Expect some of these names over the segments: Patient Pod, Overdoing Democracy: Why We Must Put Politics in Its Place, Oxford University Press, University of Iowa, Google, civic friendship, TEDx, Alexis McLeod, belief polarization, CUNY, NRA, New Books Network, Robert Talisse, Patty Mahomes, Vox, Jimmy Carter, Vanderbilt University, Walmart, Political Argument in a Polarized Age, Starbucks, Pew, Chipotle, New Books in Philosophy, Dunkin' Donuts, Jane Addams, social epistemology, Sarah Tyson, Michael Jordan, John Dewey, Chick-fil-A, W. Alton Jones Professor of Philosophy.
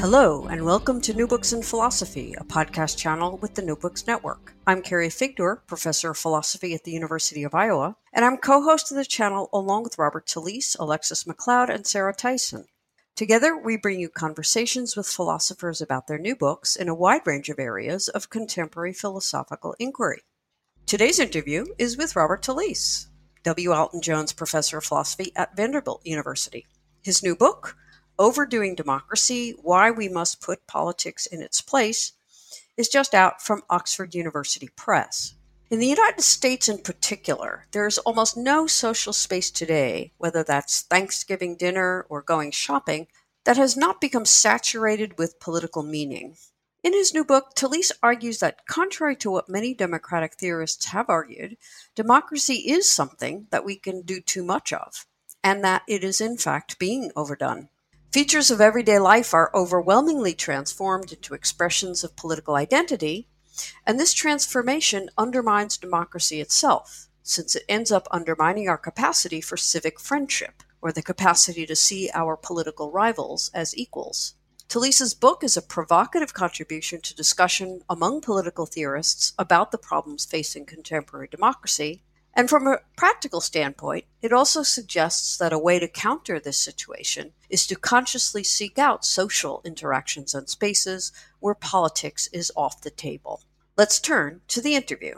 Hello, and welcome to New Books in Philosophy, a podcast channel with the New Books Network. I'm Carrie Figdor, Professor of Philosophy at the University of Iowa, and I'm co-host of the channel along with Robert Talisse, Alexis McLeod, and Sarah Tyson. Together, we bring you conversations with philosophers about their new books in a wide range of areas of contemporary philosophical inquiry. Today's interview is with Robert Talisse, W. Alton Jones Professor of Philosophy at Vanderbilt University. His new book, Overdoing Democracy: Why We Must Put Politics in Its Place, is just out from Oxford University Press. In the United States in particular, there is almost no social space today, whether that's Thanksgiving dinner or going shopping, that has not become saturated with political meaning. In his new book, Talisse argues that, contrary to what many democratic theorists have argued, democracy is something that we can do too much of, and that it is in fact being overdone. Features of everyday life are overwhelmingly transformed into expressions of political identity, and this transformation undermines democracy itself, since it ends up undermining our capacity for civic friendship, or the capacity to see our political rivals as equals. Talisse's book is a provocative contribution to discussion among political theorists about the problems facing contemporary democracy, and from a practical standpoint, it also suggests that a way to counter this situation is to consciously seek out social interactions and spaces where politics is off the table. Let's turn to the interview.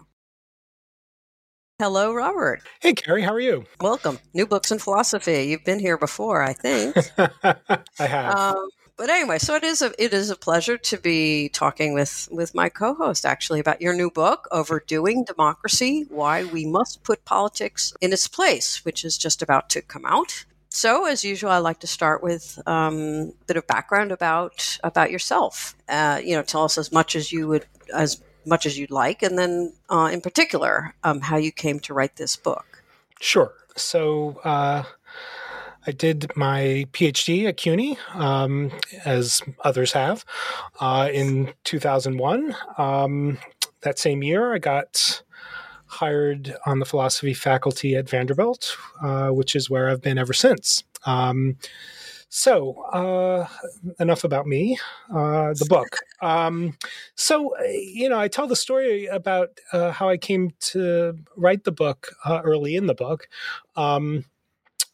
Hello, Robert. Hey, Carrie. How are you? Welcome. New Books in Philosophy. You've been here before, I think. I have. But anyway, so it is a pleasure to be talking with my co-host, actually, about your new book, Overdoing Democracy: Why We Must Put Politics in Its Place, which is just about to come out. So, as usual, I like to start with a bit of background about yourself. Tell us as much as you'd like, and then, in particular, how you came to write this book. Sure. So, I did my PhD at CUNY, as others have, in 2001. That same year, I got hired on the philosophy faculty at Vanderbilt, which is where I've been ever since. Enough about me, the book. I tell the story about how I came to write the book early in the book,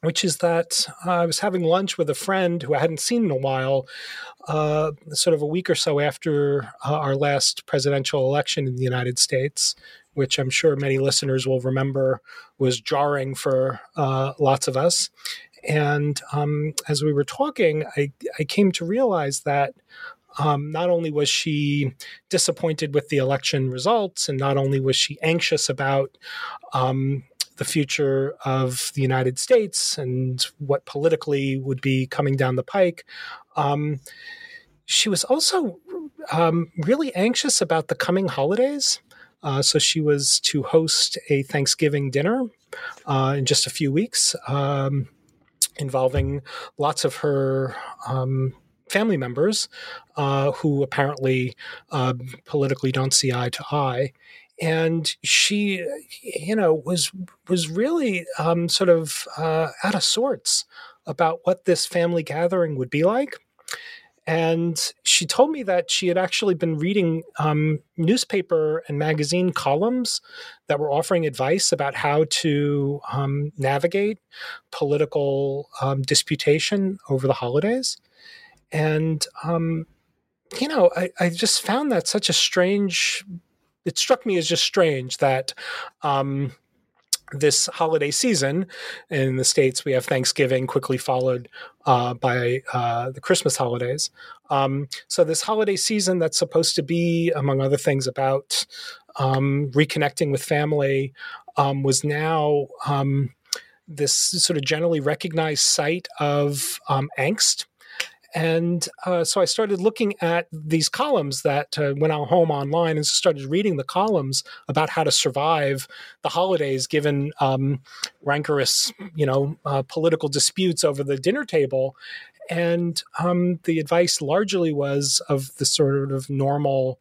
which is that I was having lunch with a friend who I hadn't seen in a while, sort of a week or so after our last presidential election in the United States, which I'm sure many listeners will remember was jarring for lots of us. And as we were talking, I came to realize that not only was she disappointed with the election results, and not only was she anxious about the future of the United States and what politically would be coming down the pike, she was also really anxious about the coming holidays. So she was to host a Thanksgiving dinner in just a few weeks, involving lots of her family members who apparently politically don't see eye to eye. And she, was really sort of out of sorts about what this family gathering would be like. And she told me that she had actually been reading newspaper and magazine columns that were offering advice about how to navigate political disputation over the holidays. And, I just found that such a strange, it struck me as just strange that this holiday season in the States, we have Thanksgiving quickly followed by the Christmas holidays. So this holiday season that's supposed to be, among other things, about reconnecting with family was now this sort of generally recognized site of angst. And so I started looking at these columns that went out home online and started reading the columns about how to survive the holidays given rancorous, political disputes over the dinner table. And the advice largely was of the sort of normal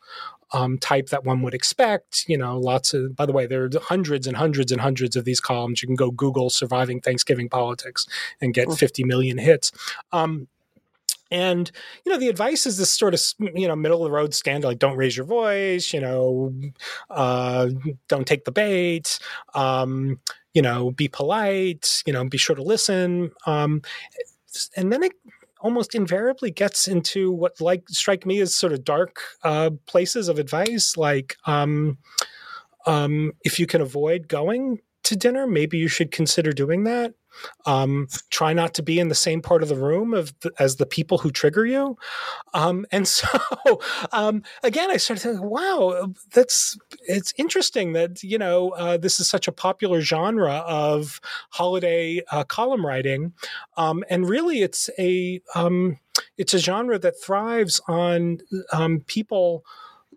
type that one would expect, lots of, by the way, there are hundreds and hundreds and hundreds of these columns. You can go Google surviving Thanksgiving politics and get 50 million hits. And, the advice is this sort of, middle of the road standard, like don't raise your voice, don't take the bait, be polite, be sure to listen. And then it almost invariably gets into what strike me as sort of dark places of advice, like if you can avoid going to dinner, maybe you should consider doing that. Try not to be in the same part of the room as the people who trigger you. And so, again, I started thinking, wow, it's interesting that, this is such a popular genre of holiday column writing. And really it's a genre that thrives on people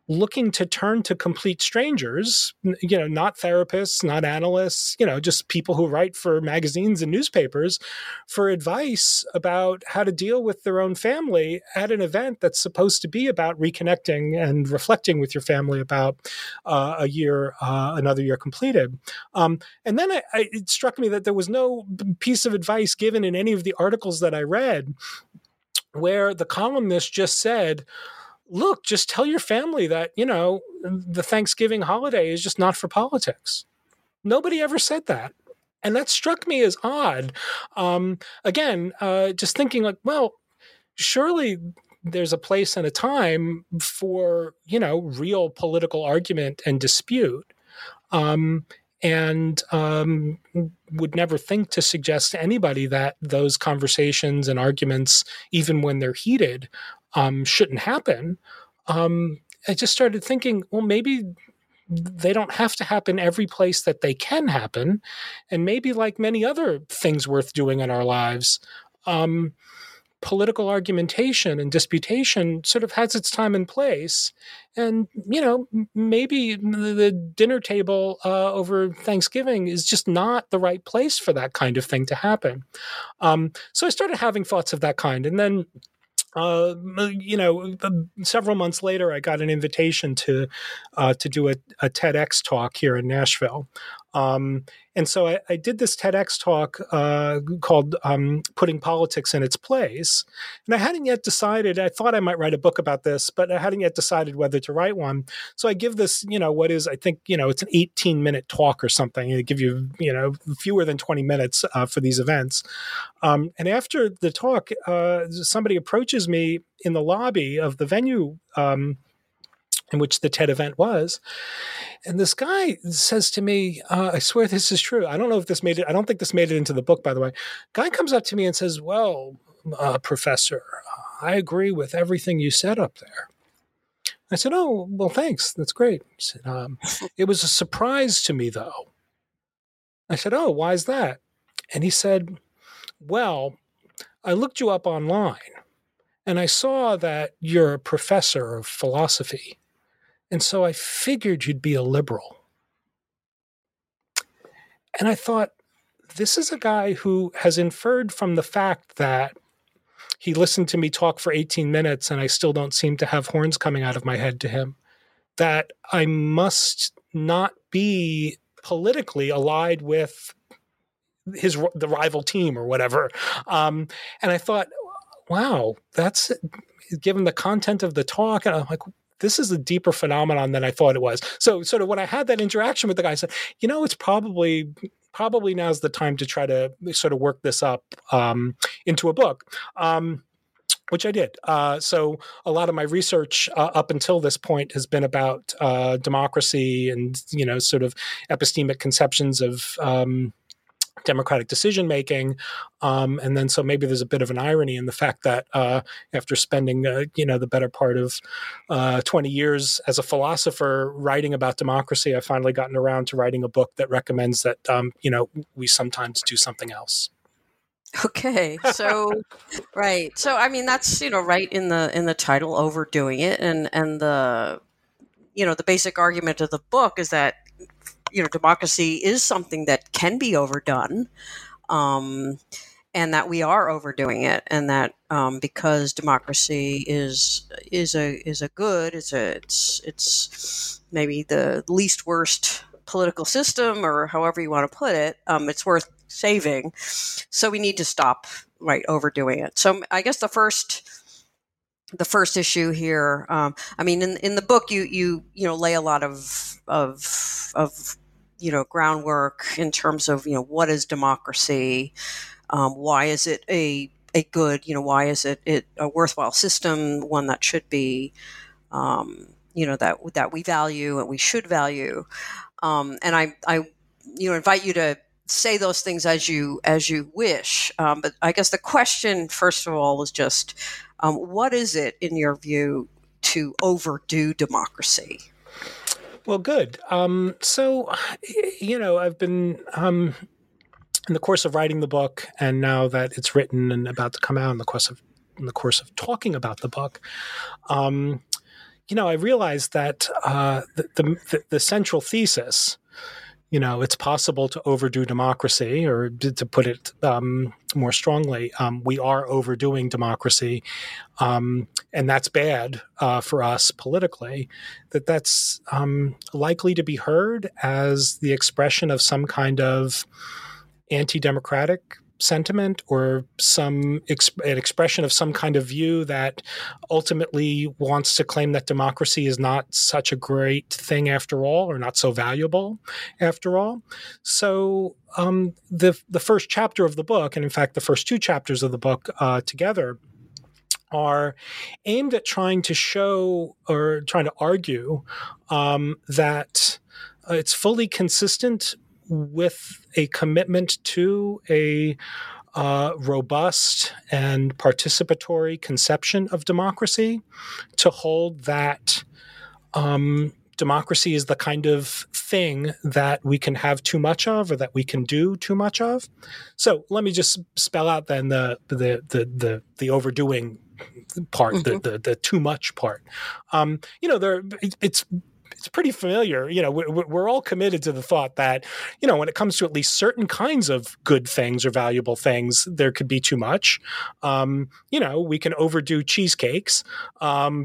looking to turn to complete strangers, not therapists, not analysts, just people who write for magazines and newspapers for advice about how to deal with their own family at an event that's supposed to be about reconnecting and reflecting with your family about another year completed. And then it struck me that there was no piece of advice given in any of the articles that I read where the columnist just said, look, just tell your family that, the Thanksgiving holiday is just not for politics. Nobody ever said that. And that struck me as odd. Just thinking like, well, surely there's a place and a time for, real political argument and dispute. And would never think to suggest to anybody that those conversations and arguments, even when they're heated, shouldn't happen. I just started thinking, well, maybe they don't have to happen every place that they can happen. And maybe like many other things worth doing in our lives, political argumentation and disputation sort of has its time and place. And, maybe the dinner table over Thanksgiving is just not the right place for that kind of thing to happen. So I started having thoughts of that kind. And then several months later, I got an invitation to do a TEDx talk here in Nashville. And so I did this TEDx talk called Putting Politics in Its Place. And I hadn't yet decided, I thought I might write a book about this, but I hadn't yet decided whether to write one. So I give this, what is, I think, it's an 18-minute talk or something. They give you, fewer than 20 minutes for these events. And after the talk, somebody approaches me in the lobby of the venue in which the TED event was. And this guy says to me, I swear this is true. I don't know if this made it. I don't think this made it into the book, by the way. Guy comes up to me and says, well, Professor, I agree with everything you said up there. I said, oh, well, thanks. That's great. He said, it was a surprise to me, though. I said, oh, why is that? And he said, well, I looked you up online and I saw that you're a professor of philosophy. And so I figured you'd be a liberal. And I thought, this is a guy who has inferred from the fact that he listened to me talk for 18 minutes and I still don't seem to have horns coming out of my head to him, that I must not be politically allied with the rival team or whatever. And I thought, wow, that's, given the content of the talk, and I'm like, this is a deeper phenomenon than I thought it was. So sort of when I had that interaction with the guy, I said, it's probably now's the time to try to sort of work this up into a book, which I did. So a lot of my research up until this point has been about democracy and, sort of epistemic conceptions of democratic decision-making. And then so maybe there's a bit of an irony in the fact that after spending, the better part of 20 years as a philosopher writing about democracy, I've finally gotten around to writing a book that recommends that, we sometimes do something else. Okay. So, right. So, I mean, that's, right in the title, Overdoing It. And the, the basic argument of the book is that, democracy is something that can be overdone, and that we are overdoing it, and that because democracy is a good, it's maybe the least worst political system, or however you want to put it, it's worth saving. So we need to stop overdoing it. So I guess the first issue here, in the book, you lay a lot of groundwork in terms of, what is democracy? Why is it a good, why is it a worthwhile system, one that should be, that we value and we should value. And I invite you to say those things as you wish. But I guess the question, first of all, is just, what is it, in your view, to overdo democracy? Well, good. So, I've been, in the course of writing the book, and now that it's written and about to come out, in the course of talking about the book, I realized that the central thesis, it's possible to overdo democracy, or to put it more strongly, we are overdoing democracy, and that's bad for us politically, that's likely to be heard as the expression of some kind of anti-democratic sentiment, or an expression of some kind of view that ultimately wants to claim that democracy is not such a great thing after all, or not so valuable after all. So the first chapter of the book, and in fact the first two chapters of the book together, are aimed at trying to show, or trying to argue, that it's fully consistent with a commitment to a robust and participatory conception of democracy, to hold that democracy is the kind of thing that we can have too much of, or that we can do too much of. So let me just spell out then the overdoing part, mm-hmm. the too much part. It's pretty familiar. We're all committed to the thought that, when it comes to at least certain kinds of good things or valuable things, there could be too much. We can overdo cheesecakes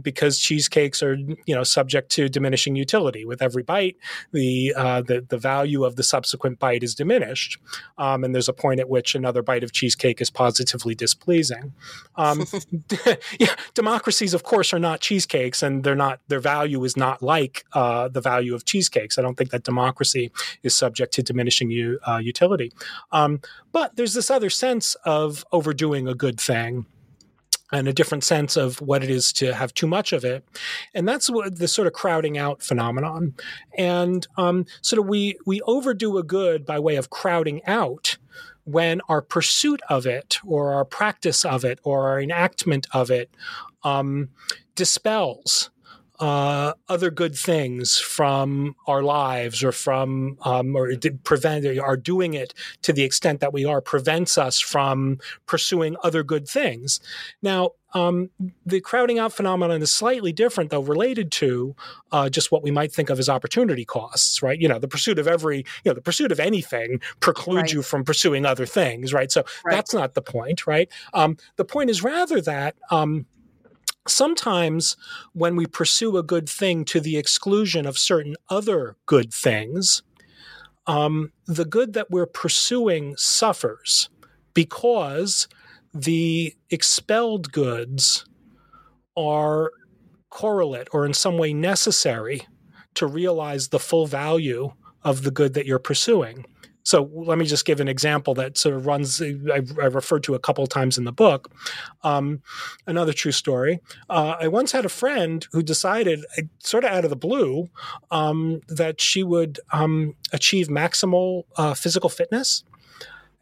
because cheesecakes are, subject to diminishing utility. With every bite, the value of the subsequent bite is diminished. And there's a point at which another bite of cheesecake is positively displeasing. Democracies, of course, are not cheesecakes, and their value is not like the value of cheesecakes. I don't think that democracy is subject to diminishing utility. But there's this other sense of overdoing a good thing, and a different sense of what it is to have too much of it. And that's what the sort of crowding out phenomenon. And we overdo a good by way of crowding out when our pursuit of it, or our practice of it, or our enactment of it dispels other good things from our lives, or from or doing it to the extent that we are prevents us from pursuing other good things. Now, the crowding out phenomenon is slightly different, though related to just what we might think of as opportunity costs, right? The pursuit of the pursuit of anything precludes you from pursuing other things, right? So that's not the point, right? The point is rather that sometimes when we pursue a good thing to the exclusion of certain other good things, the good that we're pursuing suffers because the expelled goods are correlate, or in some way necessary, to realize the full value of the good that you're pursuing. So let me just give an example that sort of runs, I referred to a couple of times in the book. Another true story. I once had a friend who decided, sort of out of the blue, that she would achieve maximal physical fitness.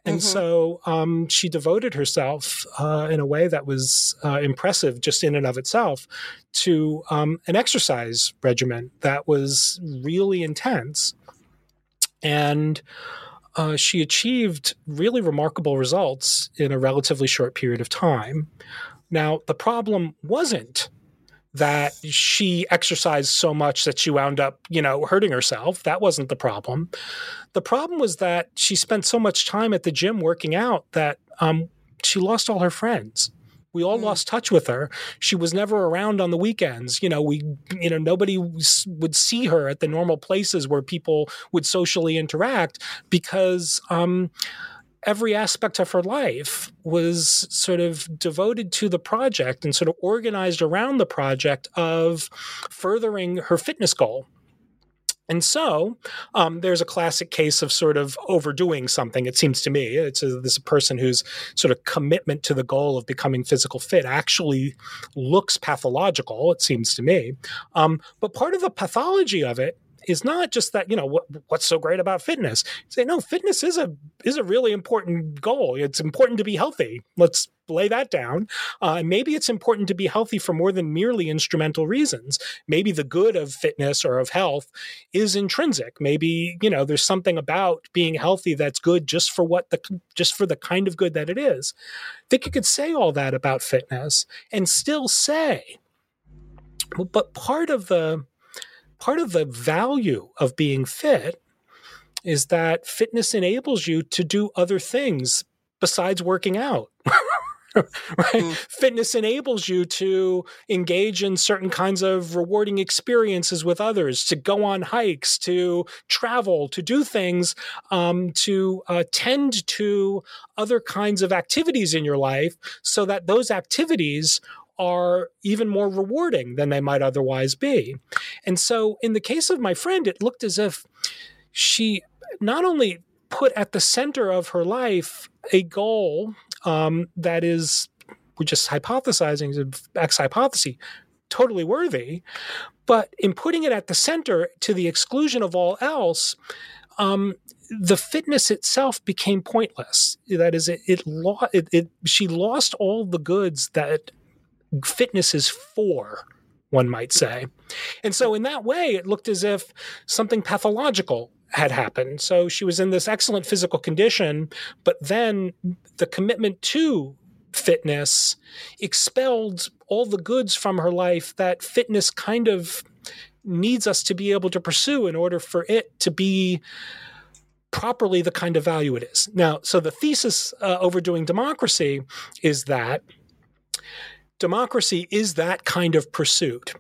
And so she devoted herself in a way that was impressive just in and of itself to an exercise regimen that was really intense. And she achieved really remarkable results in a relatively short period of time. Now, the problem wasn't that she exercised so much that she wound up, you know, hurting herself. That wasn't the problem. The problem was that she spent so much time at the gym working out that she lost all her friends. We all lost touch with her. She was never around on the weekends. You know, nobody would see her at the normal places where people would socially interact because every aspect of her life was sort of devoted to the project and sort of organized around the project of furthering her fitness goal. And so there's a classic case of sort of overdoing something, it seems to me. It's this person whose sort of commitment to the goal of becoming physical fit actually looks pathological, it seems to me. But part of the pathology of it is not just that, you know, what's so great about fitness? You say, no, fitness is a really important goal. It's important to be healthy. Let's lay that down. Maybe it's important to be healthy for more than merely instrumental reasons. Maybe the good of fitness or of health is intrinsic. Maybe, you know, there's something about being healthy that's good just for the kind of good that it is. I think you could say all that about fitness and still say, but part of the value of being fit is that fitness enables you to do other things besides working out. Right? Fitness enables you to engage in certain kinds of rewarding experiences with others, to go on hikes, to travel, to do things, to tend to other kinds of activities in your life so that those activities are even more rewarding than they might otherwise be. And so in the case of my friend, it looked as if she not only put at the center of her life a goal that is, we're just hypothesizing, ex-hypothesis, totally worthy, but in putting it at the center to the exclusion of all else, the fitness itself became pointless. That is, she lost all the goods that fitness is for, one might say. And so in that way, it looked as if something pathological had happened. So she was in this excellent physical condition, but then the commitment to fitness expelled all the goods from her life that fitness kind of needs us to be able to pursue in order for it to be properly the kind of value it is. Now, so the thesis, Overdoing Democracy, is that democracy is that kind of pursuit.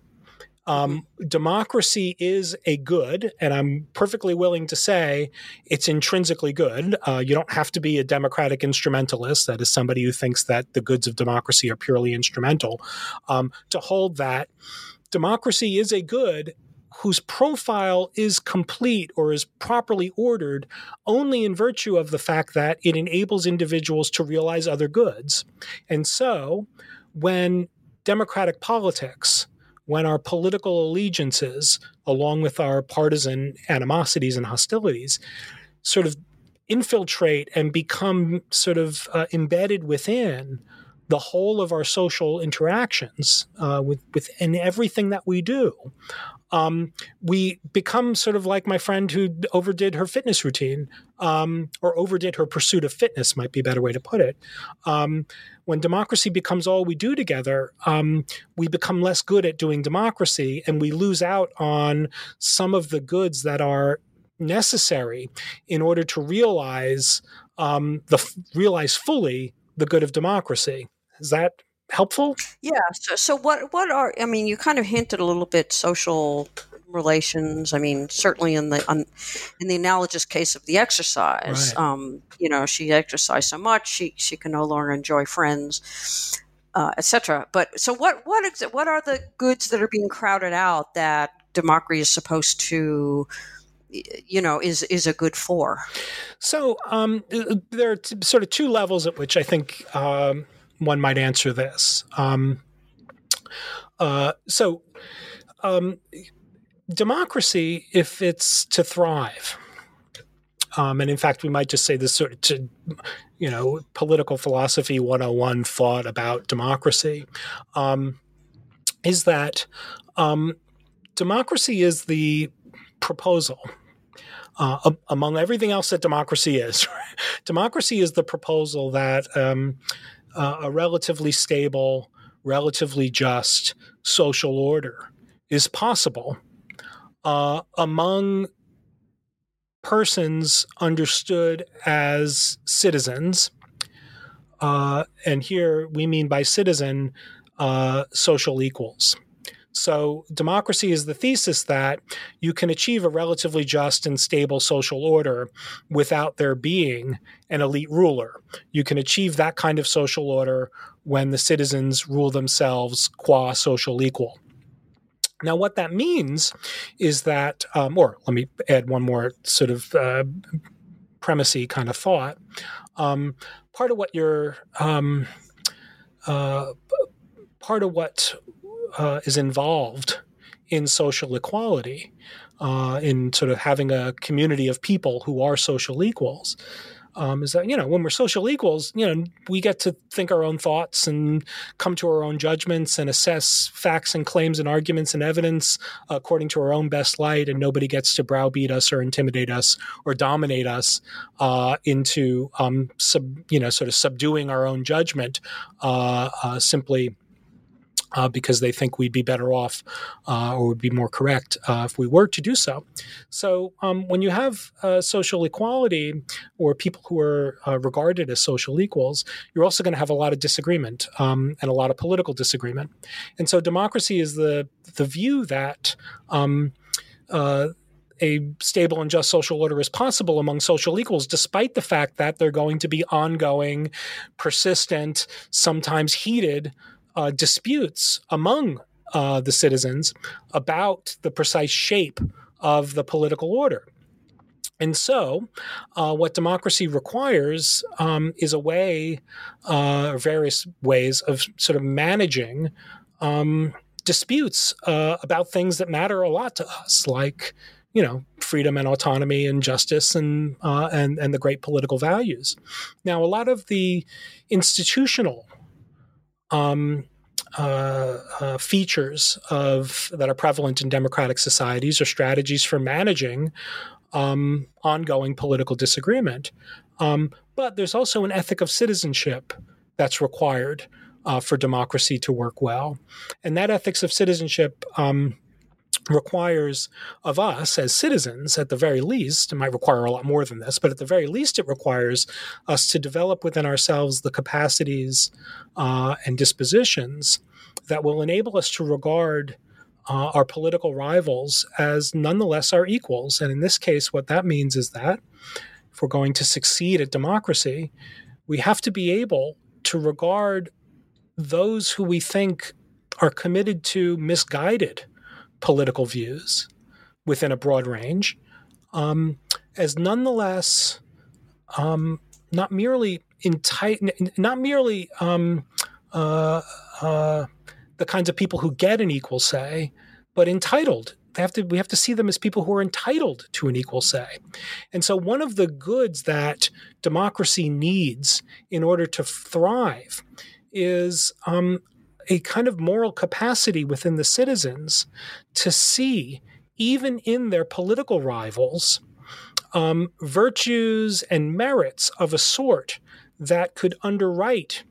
Democracy is a good, and I'm perfectly willing to say it's intrinsically good. You don't have to be a democratic instrumentalist, that is somebody who thinks that the goods of democracy are purely instrumental, to hold that democracy is a good whose profile is complete or is properly ordered only in virtue of the fact that it enables individuals to realize other goods. And so when democratic politics, when our political allegiances, along with our partisan animosities and hostilities, sort of infiltrate and become sort of embedded within the whole of our social interactions, within everything that we do, we become sort of like my friend who overdid her fitness routine, or overdid her pursuit of fitness might be a better way to put it. When democracy becomes all we do together, we become less good at doing democracy, and we lose out on some of the goods that are necessary in order to realize realize fully the good of democracy. Is that helpful? Yeah. So what are, I mean, you kind of hinted a little bit, social relations. I mean, certainly in the analogous case of the exercise, right. You know, she exercised so much, she can no longer enjoy friends, etc. But so what are the goods that are being crowded out that democracy is supposed to, you know, is a good for? So there are sort of two levels at which I think one might answer this. Democracy, if it's to thrive, And in fact, we might just say this sort of, you know, political philosophy 101 thought about democracy, is that democracy is the proposal. Among everything else that democracy is, democracy is the proposal that a relatively stable, relatively just social order is possible among persons understood as citizens. And here we mean by citizen social equals. So democracy is the thesis that you can achieve a relatively just and stable social order without there being an elite ruler. You can achieve that kind of social order when the citizens rule themselves qua social equal. Now, what that means is that, or let me add one more sort of premise-y kind of thought. Part of what you're, part of what is involved in social equality, in sort of having a community of people who are social equals, is that, you know, when we're social equals, you know, we get to think our own thoughts and come to our own judgments and assess facts and claims and arguments and evidence according to our own best light, and nobody gets to browbeat us or intimidate us or dominate us into subduing our own judgment simply because they think we'd be better off or would be more correct if we were to do so. So when you have social equality or people who are regarded as social equals, you're also going to have a lot of disagreement and a lot of political disagreement. And so democracy is the view that a stable and just social order is possible among social equals, despite the fact that they're going to be ongoing, persistent, sometimes heated disputes among the citizens about the precise shape of the political order. And so what democracy requires is a way, various ways of sort of managing disputes about things that matter a lot to us, like, you know, freedom and autonomy and justice and the great political values. Now, a lot of the institutional features of that are prevalent in democratic societies or strategies for managing ongoing political disagreement. But there's also an ethic of citizenship that's required for democracy to work well. And that ethics of citizenship requires of us as citizens, at the very least, it might require a lot more than this, but at the very least it requires us to develop within ourselves the capacities and dispositions that will enable us to regard our political rivals as nonetheless our equals. And in this case, what that means is that if we're going to succeed at democracy, we have to be able to regard those who we think are committed to misguided political views within a broad range, as nonetheless not merely the kinds of people who get an equal say, but entitled. We have to see them as people who are entitled to an equal say. And so one of the goods that democracy needs in order to thrive is a kind of moral capacity within the citizens to see, even in their political rivals, virtues and merits of a sort that could underwrite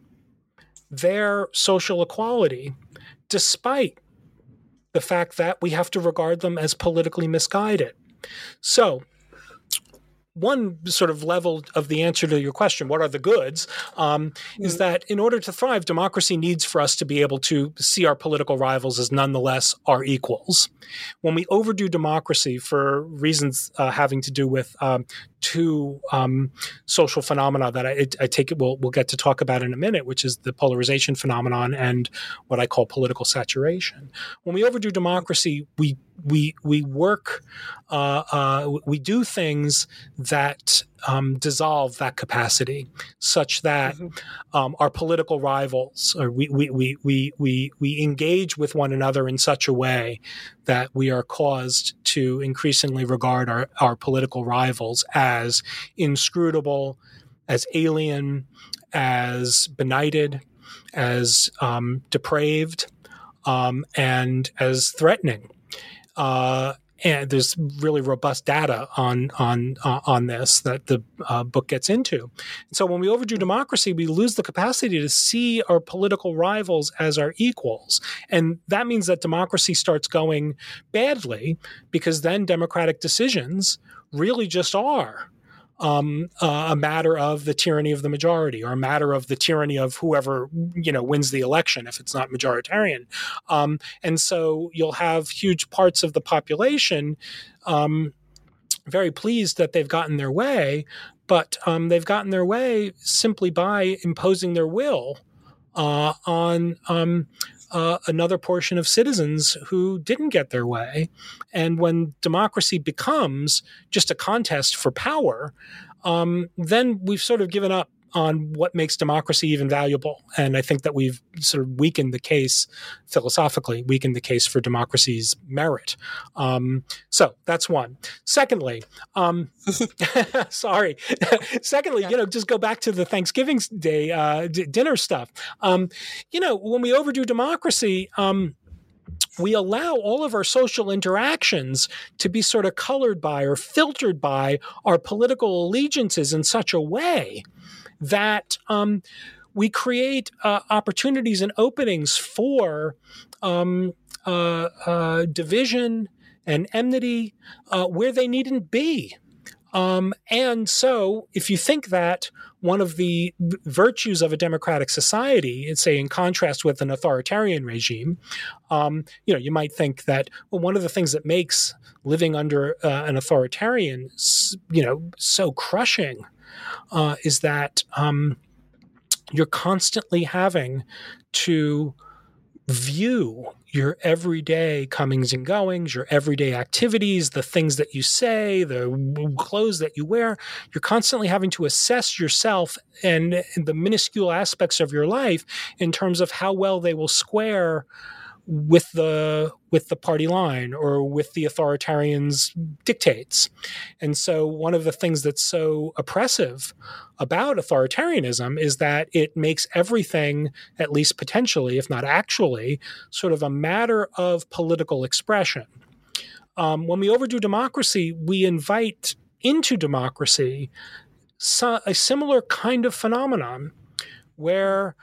their social equality, despite the fact that we have to regard them as politically misguided. So one sort of level of the answer to your question, what are the goods, is that in order to thrive, democracy needs for us to be able to see our political rivals as nonetheless our equals. When we overdo democracy for reasons having to do with two social phenomena that I take it we'll get to talk about in a minute, which is the polarization phenomenon and what I call political saturation. When we overdo democracy, we we work, we do things that dissolve that capacity, such that our political rivals, or we engage with one another in such a way that we are caused to increasingly regard our political rivals as inscrutable, as alien, as benighted, as depraved, and as threatening. And there's really robust data on this that the book gets into. And so when we overdo democracy, we lose the capacity to see our political rivals as our equals. And that means that democracy starts going badly, because then democratic decisions really just are a matter of the tyranny of the majority, or a matter of the tyranny of whoever, wins the election if it's not majoritarian. And so you'll have huge parts of the population very pleased that they've gotten their way, but they've gotten their way simply by imposing their will on another portion of citizens who didn't get their way. And when democracy becomes just a contest for power, then we've sort of given up on what makes democracy even valuable. And I think that we've sort of weakened the case, philosophically, weakened the case for democracy's merit. So that's one. Secondly, Secondly, just go back to the Thanksgiving Day dinner stuff. When we overdo democracy, we allow all of our social interactions to be sort of colored by or filtered by our political allegiances in such a way that we create opportunities and openings for division and enmity where they needn't be. And so if you think that one of the virtues of a democratic society, and say in contrast with an authoritarian regime, you might think that, well, one of the things that makes living under an authoritarian, so crushing is that you're constantly having to view your everyday comings and goings, your everyday activities, the things that you say, the clothes that you wear. You're constantly having to assess yourself and the minuscule aspects of your life in terms of how well they will square with the party line or with the authoritarian's dictates. And so one of the things that's so oppressive about authoritarianism is that it makes everything, at least potentially, if not actually, sort of a matter of political expression. When we overdo democracy, we invite into democracy a similar kind of phenomenon where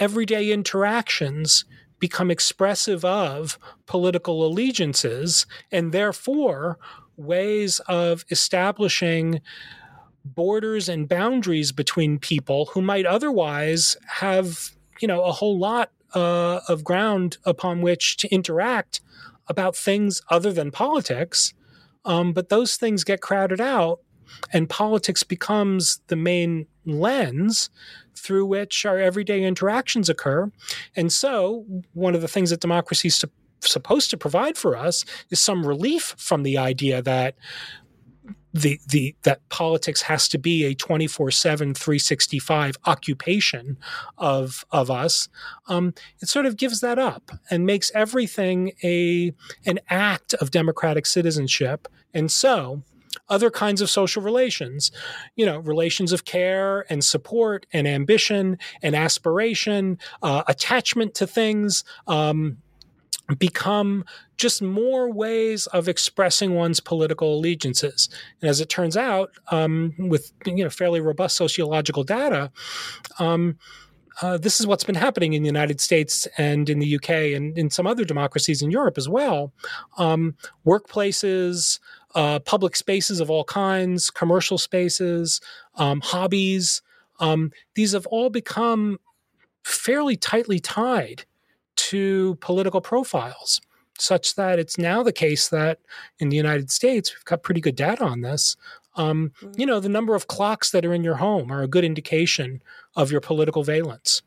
everyday interactions become expressive of political allegiances, and therefore ways of establishing borders and boundaries between people who might otherwise have, a whole lot of ground upon which to interact about things other than politics. But those things get crowded out, and politics becomes the main lens through which our everyday interactions occur. And so one of the things that democracy is supposed to provide for us is some relief from the idea that that politics has to be a 24/7, 365 occupation of us. It sort of gives that up and makes everything an act of democratic citizenship. And so other kinds of social relations, relations of care and support and ambition and aspiration, attachment to things, become just more ways of expressing one's political allegiances. And as it turns out, with fairly robust sociological data, this is what's been happening in the United States and in the UK and in some other democracies in Europe as well. Workplaces, public spaces of all kinds, commercial spaces, hobbies, these have all become fairly tightly tied to political profiles, such that it's now the case that in the United States, we've got pretty good data on this. The number of clocks that are in your home are a good indication of your political valence.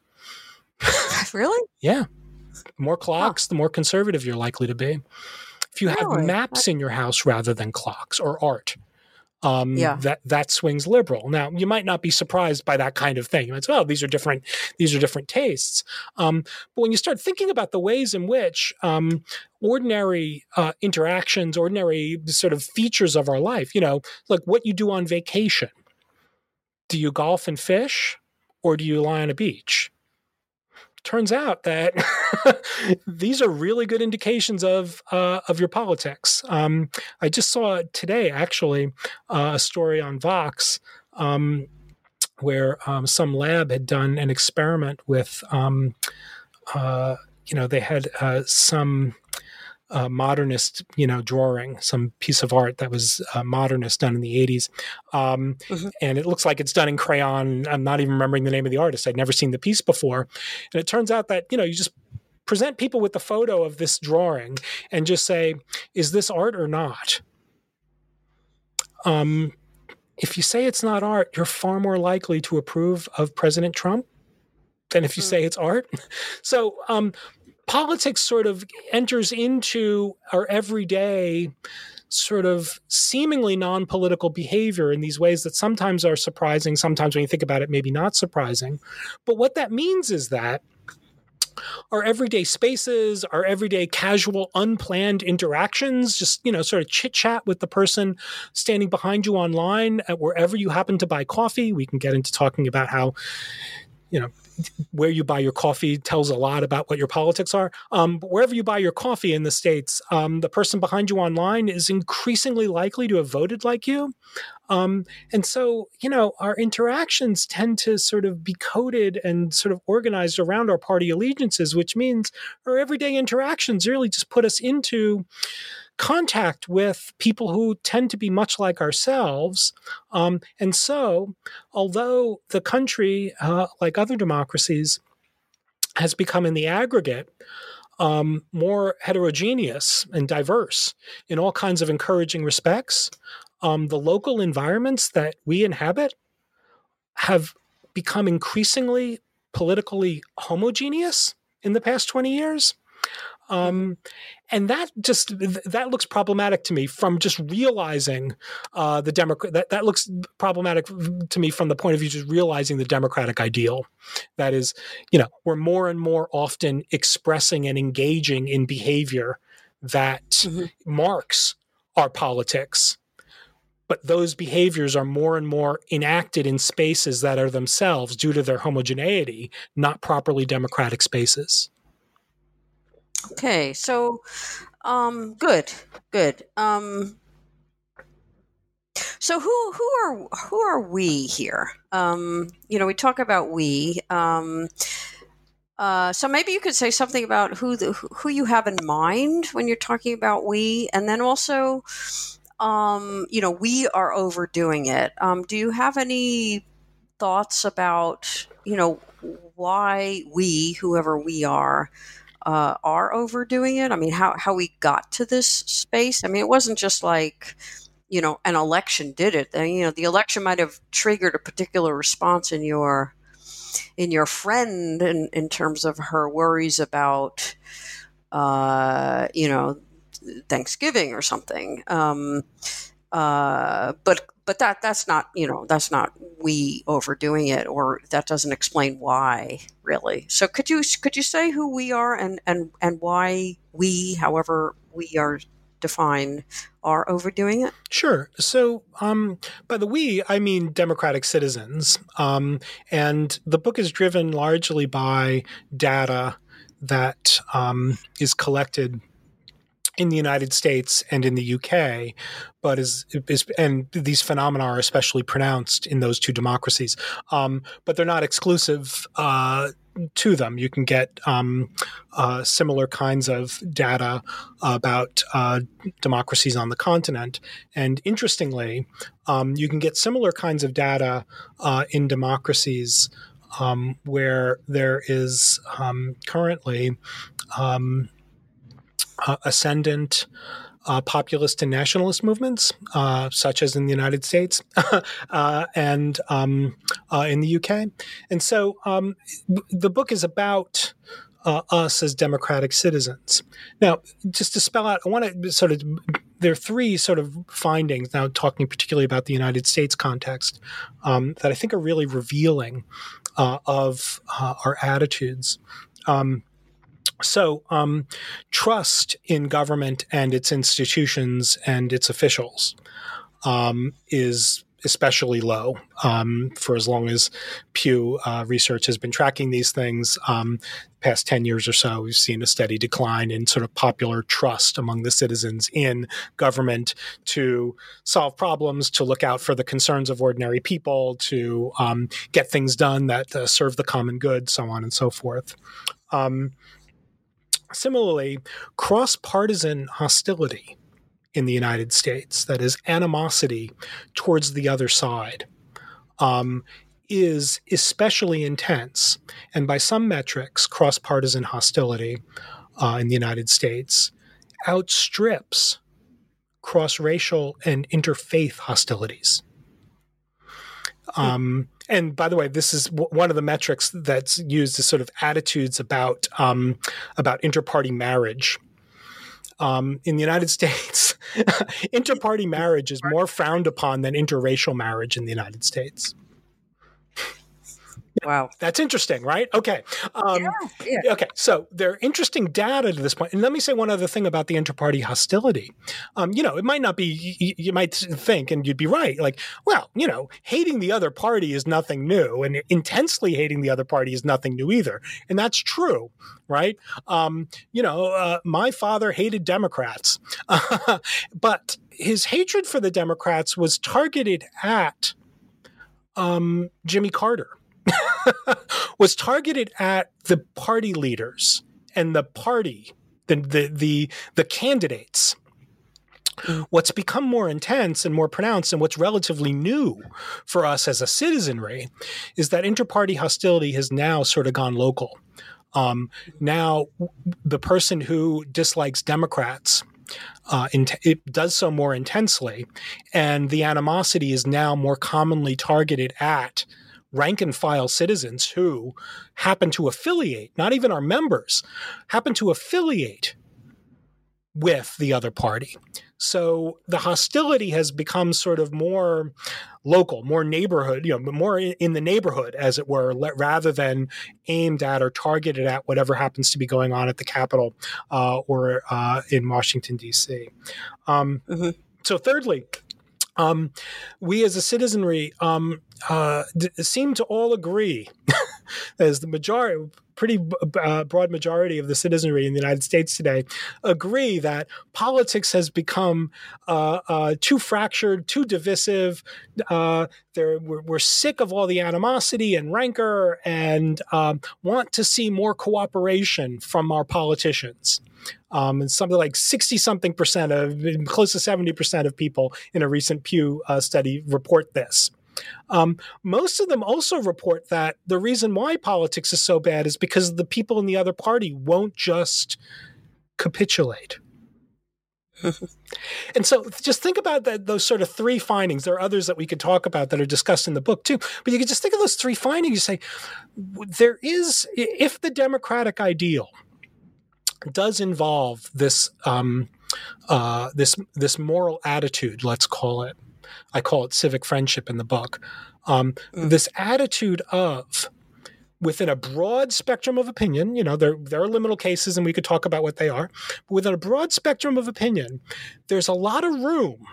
Really? Yeah. The more clocks, the more conservative you're likely to be. If you have maps in your house rather than clocks or art, that swings liberal. Now, you might not be surprised by that kind of thing. You might say, "Oh, these are different tastes." But when you start thinking about the ways in which ordinary interactions, ordinary sort of features of our life, like what you do on vacation. Do you golf and fish, or do you lie on a beach? Turns out that these are really good indications of your politics. I just saw today, actually, a story on Vox where some lab had done an experiment with, they had some modernist, drawing, some piece of art that was modernist done in the 80s. And it looks like it's done in crayon. I'm not even remembering the name of the artist. I'd never seen the piece before. And it turns out that, you just present people with the photo of this drawing and just say, is this art or not? If you say it's not art, you're far more likely to approve of President Trump than if you say it's art. So, politics sort of enters into our everyday sort of seemingly non-political behavior in these ways that sometimes are surprising, sometimes when you think about it, maybe not surprising. But what that means is that our everyday spaces, our everyday casual, unplanned interactions, just, sort of chit-chat with the person standing behind you online at wherever you happen to buy coffee. We can get into talking about how, where you buy your coffee tells a lot about what your politics are. But wherever you buy your coffee in the States, the person behind you online is increasingly likely to have voted like you. And so, our interactions tend to sort of be coded and sort of organized around our party allegiances, which means our everyday interactions really just put us into contact with people who tend to be much like ourselves. And so, although the country, like other democracies, has become in the aggregate more heterogeneous and diverse in all kinds of encouraging respects, the local environments that we inhabit have become increasingly politically homogeneous in the past 20 years. And that looks problematic to me from just realizing that looks problematic to me from the point of view just realizing the democratic ideal. That is, we're more and more often expressing and engaging in behavior that marks our politics. But those behaviors are more and more enacted in spaces that are themselves, due to their homogeneity, not properly democratic spaces. Okay, so good. So who are we here? We talk about we. So maybe you could say something about who you have in mind when you're talking about we, and then also, we are overdoing it. Do you have any thoughts about why we, whoever we are overdoing it? I mean, how we got to this space? I mean, it wasn't just like, an election did it. The election might have triggered a particular response in your friend in terms of her worries about, Thanksgiving or something. But that's not, that's not we overdoing it, or that doesn't explain why, really. So could you say who we are and why we, however we are defined, are overdoing it? Sure. So by the we, I mean democratic citizens. And the book is driven largely by data that is collected in the United States and in the UK, but and these phenomena are especially pronounced in those two democracies. But they're not exclusive to them. You can get similar kinds of data about democracies on the continent. And interestingly, you can get similar kinds of data in democracies where there is currently ascendant populist and nationalist movements, such as in the United States and in the UK. And so the book is about us as democratic citizens. Now, just to spell out, I want to sort of, there are three sort of findings now talking particularly about the United States context that I think are really revealing of our attitudes. So trust in government and its institutions and its officials is especially low for as long as Pew research has been tracking these things. Past 10 years or so, we've seen a steady decline in sort of popular trust among the citizens in government to solve problems, to look out for the concerns of ordinary people, to get things done that serve the common good, so on and so forth. Similarly, cross-partisan hostility in the United States, that is animosity towards the other side, is especially intense. And by some metrics, cross-partisan hostility in the United States outstrips cross-racial and interfaith hostilities. And by the way, this is one of the metrics that's used as sort of attitudes about interparty marriage. In the United States, interparty marriage is more frowned upon than interracial marriage in the United States. Wow. That's interesting, right? Okay. Yeah. Okay. So there are interesting data to this point. And let me say one other thing about the interparty hostility. It might not be, you might think, and you'd be right, like, well, hating the other party is nothing new, and intensely hating the other party is nothing new either. And that's true, right? My father hated Democrats, but his hatred for the Democrats was targeted at Jimmy Carter. Was targeted at the party leaders and the party, the candidates. What's become more intense and more pronounced, and what's relatively new for us as a citizenry, is that interparty hostility has now sort of gone local. Now, the person who dislikes Democrats it does so more intensely, and the animosity is now more commonly targeted at rank-and-file citizens who happen to affiliate, not even our members, happen to affiliate with the other party. So the hostility has become sort of more local, more neighborhood, more in the neighborhood, as it were, rather than aimed at or targeted at whatever happens to be going on at the Capitol or in Washington, D.C. So thirdly, we as a citizenry seem to all agree, as the majority, pretty broad majority of the citizenry in the United States today, agree that politics has become too fractured, too divisive. We're sick of all the animosity and rancor, and want to see more cooperation from our politicians. And something like 60-something percent of, close to 70% of people in a recent Pew study report this. Most of them also report that the reason why politics is so bad is because the people in the other party won't just capitulate. And so just think about that, those sort of three findings. There are others that we could talk about that are discussed in the book too. But you could just think of those three findings. You say, there is, if the democratic ideal does involve this this moral attitude, let's call it. I call it civic friendship in the book. This attitude of, within a broad spectrum of opinion, there are liminal cases and we could talk about what they are, but within a broad spectrum of opinion, there's a lot of room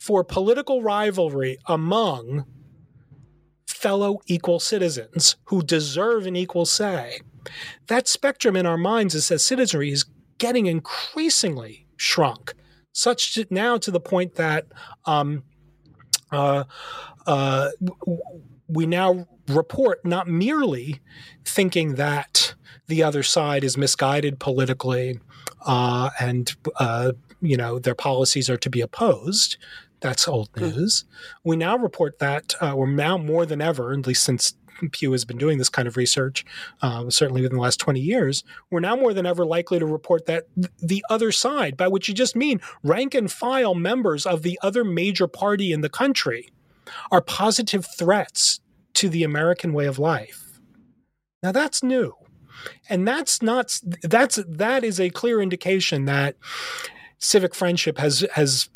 for political rivalry among fellow equal citizens who deserve an equal say. That spectrum in our minds as citizenry is getting increasingly shrunk, such to now to the point that we now report not merely thinking that the other side is misguided politically and their policies are to be opposed. That's old news. We now report that we're now more than ever, at least since Pew has been doing this kind of research, certainly within the last 20 years, we're now more than ever likely to report that the other side, by which you just mean rank and file members of the other major party in the country, are positive threats to the American way of life. Now that's new. And that is a clear indication that civic friendship has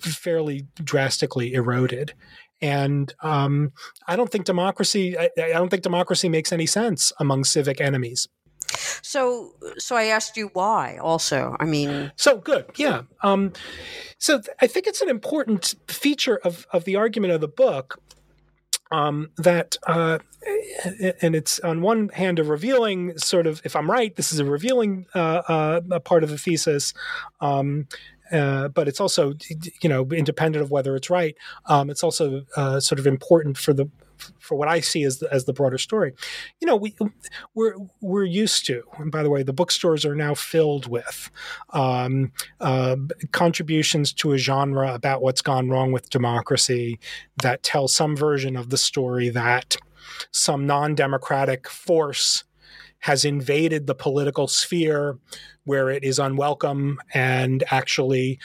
fairly drastically eroded. And I don't think democracy makes any sense among civic enemies. So I asked you why also. I mean, so good. Yeah. I think it's an important feature of the argument of the book that it's on one hand a revealing sort of, if I'm right, this is a revealing a part of the thesis. But it's also, independent of whether it's right. It's also sort of important for what I see as the broader story. We're used to, and by the way, the bookstores are now filled with contributions to a genre about what's gone wrong with democracy that tell some version of the story that some non-democratic force has invaded the political sphere where it is unwelcome and actually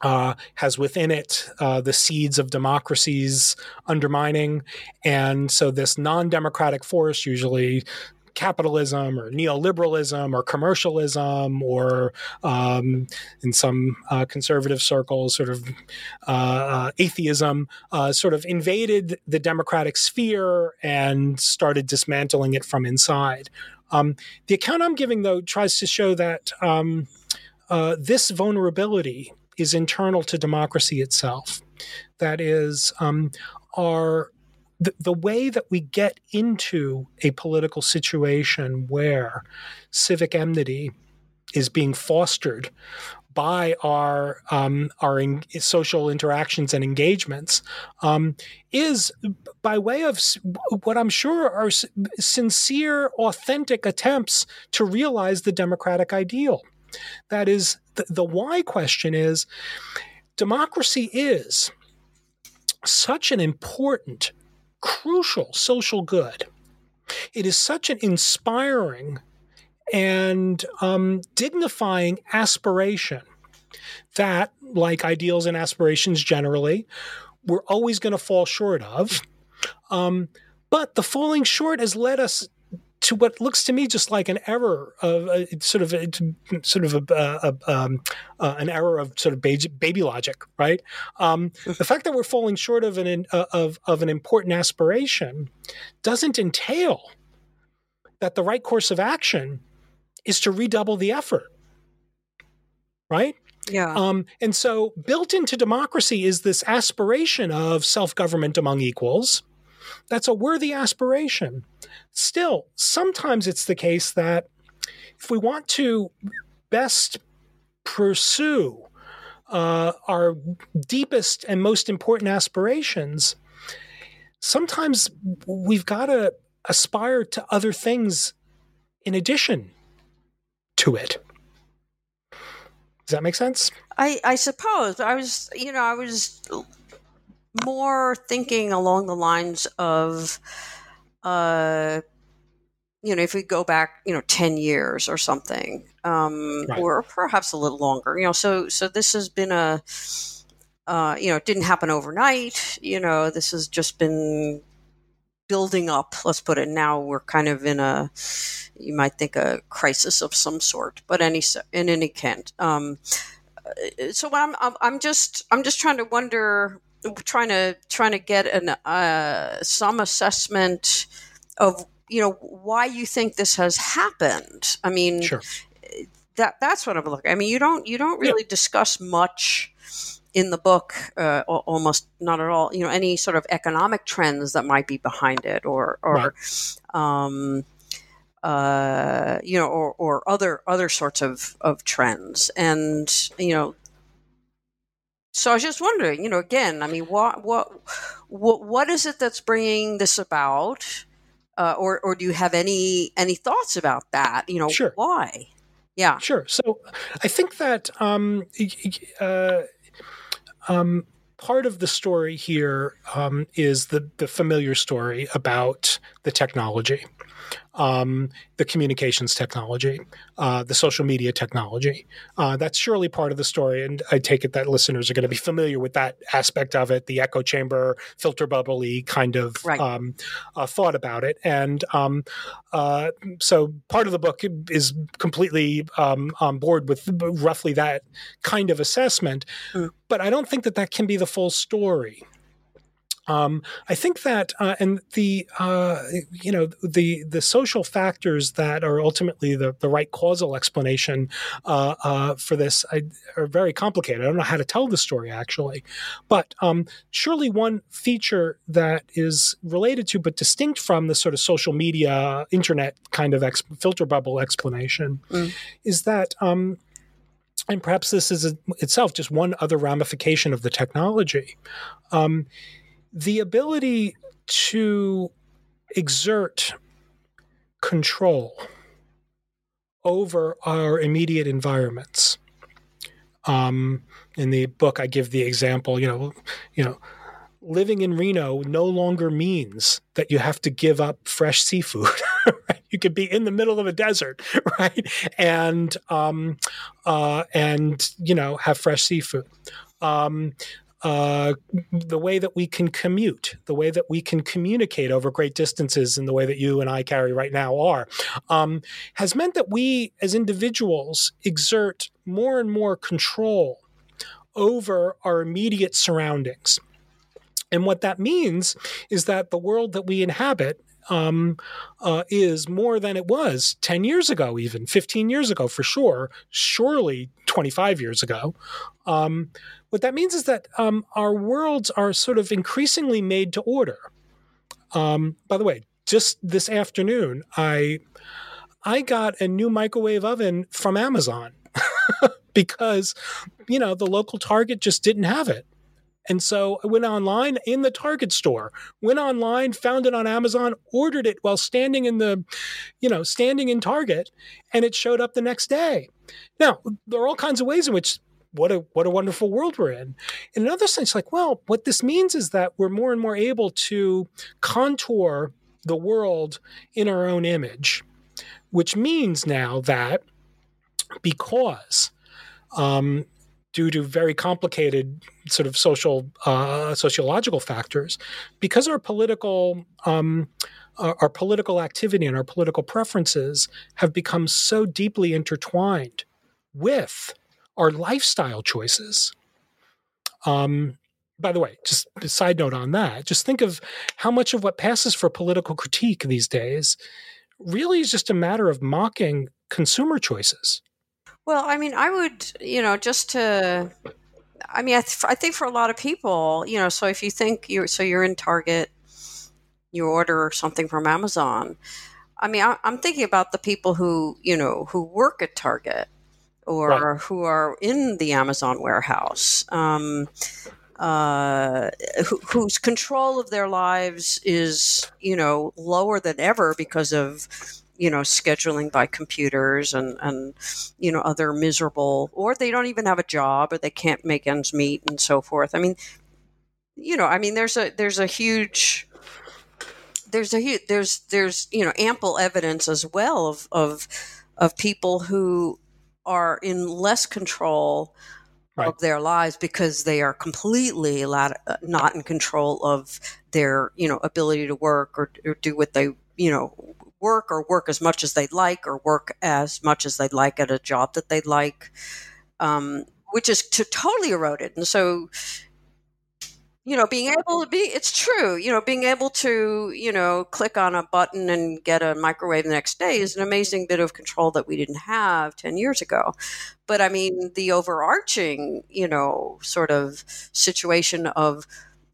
has within it the seeds of democracy's undermining. And so this non-democratic force, usually capitalism or neoliberalism or commercialism or in some conservative circles sort of atheism sort of invaded the democratic sphere and started dismantling it from inside. The account I'm giving, though, tries to show that this vulnerability is internal to democracy itself. That is, the way that we get into a political situation where civic enmity is being fostered by our social interactions and engagements is by way of what I'm sure are sincere, authentic attempts to realize the democratic ideal. That is, the why question is, democracy is such an important, crucial social good. It is such an inspiring and dignifying aspiration that, like ideals and aspirations generally, we're always going to fall short of. But the falling short has led us to what looks to me just like an error of an error of sort of baby logic, right? The fact that we're falling short of an important aspiration doesn't entail that the right course of action is to redouble the effort, right? Yeah. And so, built into democracy is this aspiration of self-government among equals. That's a worthy aspiration. Still, sometimes it's the case that if we want to best pursue our deepest and most important aspirations, sometimes we've got to aspire to other things in addition to it. Does that make sense? I suppose. I was more thinking along the lines of, if we go back, 10 years or something, right, or perhaps a little longer, so this has been a, it didn't happen overnight, this has just been building up, let's put it. Now we're kind of in a, you might think a crisis of some sort, but in any case, so I'm just trying to wonder, trying to get an some assessment of why you think this has happened. I mean, sure. That's what I'm looking. I mean, you don't really discuss much in the book, almost not at all. Any sort of economic trends that might be behind it, or right, or other sorts of trends, and So I was just wondering, again, I mean, what is it that's bringing this about, or do you have any thoughts about that? Sure. Why? Yeah, sure. So I think that part of the story here is the familiar story about the technology. the communications technology, the social media technology. That's surely part of the story, and I take it that listeners are going to be familiar with that aspect of it, the echo chamber, filter bubbly kind of thought about it. And so part of the book is completely on board with roughly that kind of assessment, but I don't think that that can be the full story. I think that, and the, you know, the social factors that are ultimately the right causal explanation for this are very complicated. I don't know how to tell the story, actually. But surely one feature that is related to but distinct from the sort of social media, internet kind of filter bubble explanation is that and perhaps this is itself just one other ramification of the technology. The ability to exert control over our immediate environments. In the book, I give the example, you know, living in Reno no longer means that you have to give up fresh seafood. Right? You could be in the middle of a desert, right, and you know, have fresh seafood. The way that we can commute, the way that we can communicate over great distances in the way that you and I, Carrie, right now are, has meant that we as individuals exert more and more control over our immediate surroundings. And what that means is that the world that we inhabit is more than it was 10 years ago, even 15 years ago for sure, surely 25 years ago. What that means is that our worlds are sort of increasingly made to order. By the way, just this afternoon, I got a new microwave oven from Amazon because, you know, the local Target just didn't have it. And so I went online in the Target store, went online, found it on Amazon, ordered it while standing in the, you know, standing in Target, and it showed up the next day. Now, there are all kinds of ways in which what a wonderful world we're in. In another sense, like, well, what this means is that we're more and more able to contour the world in our own image, which means now that because due to very complicated sort of social sociological factors, because our political activity and our political preferences have become so deeply intertwined with our lifestyle choices. By the way, just a side note on that, just think of how much of what passes for political critique these days really is just a matter of mocking consumer choices. Well, I mean, I would, you know, just to, I mean, I think for a lot of people, you know, so if you think you're in Target, you order something from Amazon. I mean, I'm thinking about the people who, you know, who work at Target or right. who are in the Amazon warehouse, whose control of their lives is, you know, lower than ever because of, you know, scheduling by computers and, you know, other miserable, or they don't even have a job or they can't make ends meet and so forth. I mean, you know, I mean, there's, you know, ample evidence as well of people who are in less control right. of their lives because they are completely not in control of their, you know, ability to work or do what they, you know, work as much as they'd like, or work as much as they'd like at a job that they'd like, which is totally eroded. And so, you know, being able to be, it's true, you know, being able to, you know, click on a button and get a microwave the next day is an amazing bit of control that we didn't have 10 years ago. But I mean, the overarching, you know, sort of situation of,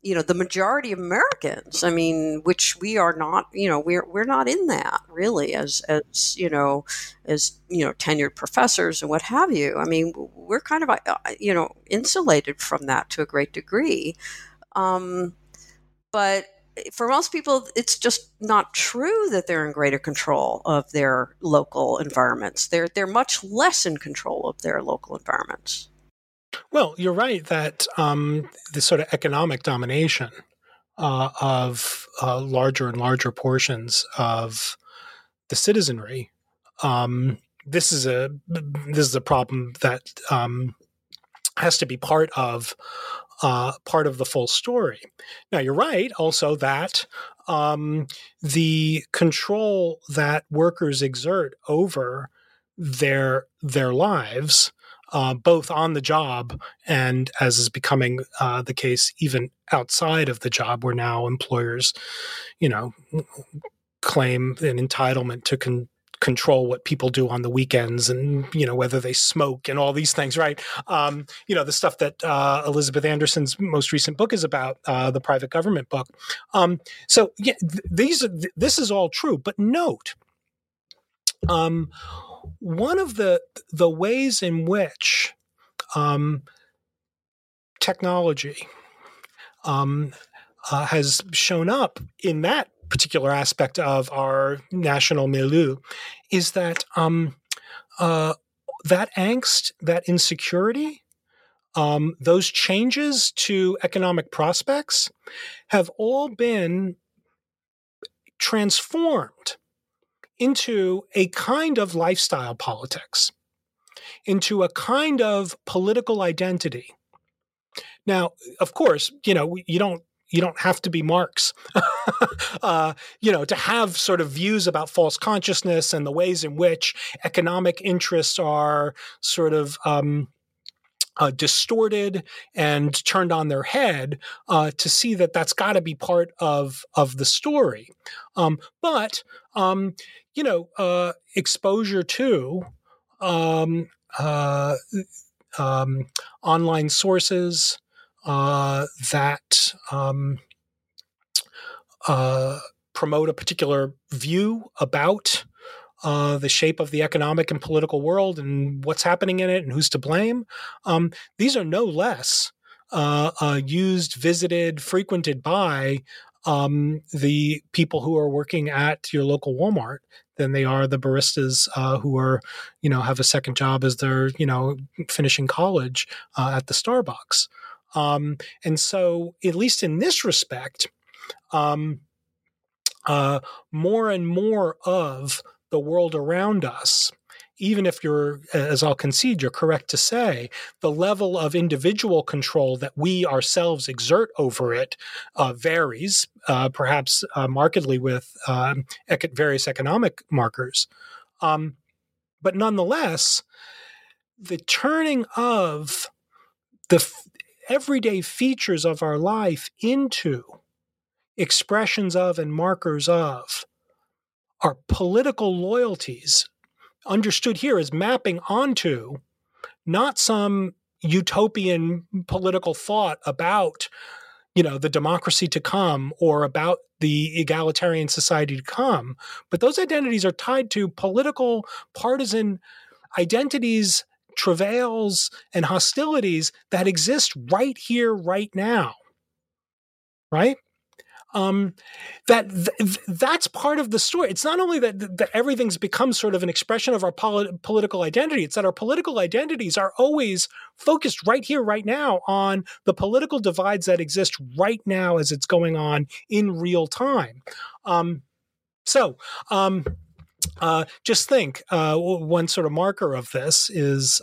you know, the majority of Americans, I mean, which we are not, you know, we're not in that really as tenured professors and what have you. I mean, we're kind of, you know, insulated from that to a great degree. But for most people, it's just not true that they're in greater control of their local environments. They're much less in control of their local environments. Well, you're right that the sort of economic domination of larger and larger portions of the citizenry. This is a problem that has to be part of the full story. Now, you're right also that the control that workers exert over their lives, both on the job and, as is becoming the case, even outside of the job, where now employers, claim an entitlement to control what people do on the weekends and, whether they smoke and all these things, right? The stuff that Elizabeth Anderson's most recent book is about, the private government book. This is all true, but note, one of the ways in which technology has shown up in that particular aspect of our national milieu is that that angst, that insecurity, those changes to economic prospects have all been transformed into a kind of lifestyle politics, into a kind of political identity. Now, of course, you don't have to be Marx, to have sort of views about false consciousness and the ways in which economic interests are sort of distorted and turned on their head to see that that's got to be part of the story. Exposure to online sources, that promote a particular view about the shape of the economic and political world and what's happening in it and who's to blame. These are no less used, visited, frequented by the people who are working at your local Walmart than they are the baristas who are, have a second job as they're, finishing college at the Starbucks. And so, at least in this respect, more and more of the world around us, even if you're, as I'll concede, you're correct to say, the level of individual control that we ourselves exert over it varies, perhaps markedly with various economic markers. But nonetheless, the turning of the everyday features of our life into expressions of and markers of our political loyalties, understood here as mapping onto not some utopian political thought about, the democracy to come or about the egalitarian society to come, but those identities are tied to political, partisan identities, travails, and hostilities that exist right here, right now, right? That's part of the story. It's not only that everything's become sort of an expression of our political identity, it's that our political identities are always focused right here, right now on the political divides that exist right now as it's going on in real time. Just think, one sort of marker of this is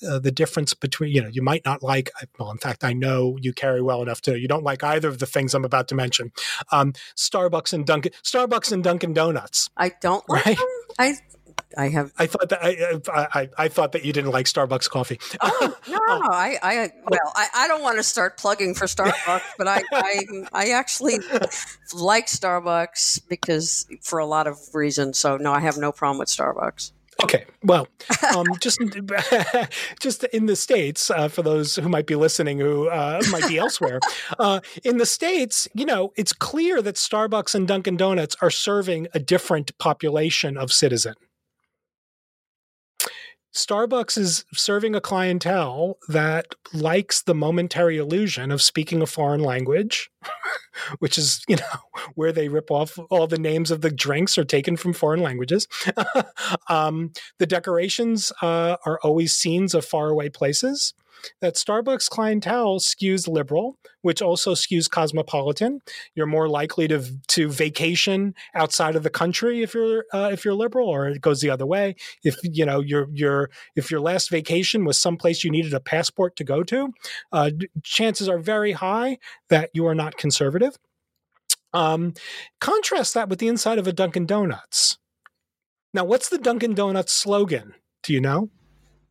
the difference between, you might not like, in fact, I know you, Carrie, well enough to know you don't like either of the things I'm about to mention, Starbucks and Dunkin' Donuts. I don't like them. I have. I thought that you didn't like Starbucks coffee. Oh, no, I don't want to start plugging for Starbucks, but I actually like Starbucks because for a lot of reasons. So no, I have no problem with Starbucks. Okay, well, just in the States, for those who might be listening who might be elsewhere, in the States, it's clear that Starbucks and Dunkin' Donuts are serving a different population of citizen. Starbucks is serving a clientele that likes the momentary illusion of speaking a foreign language, which is, where they rip off all the names of the drinks are taken from foreign languages. The decorations are always scenes of faraway places. that Starbucks clientele skews liberal, which also skews cosmopolitan. You're more likely to vacation outside of the country if you're liberal, or it goes the other way. If you know if your last vacation was someplace you needed a passport to go to, chances are very high that you are not conservative. Contrast that with the inside of a Dunkin' Donuts. Now, what's the Dunkin' Donuts slogan? Do you know?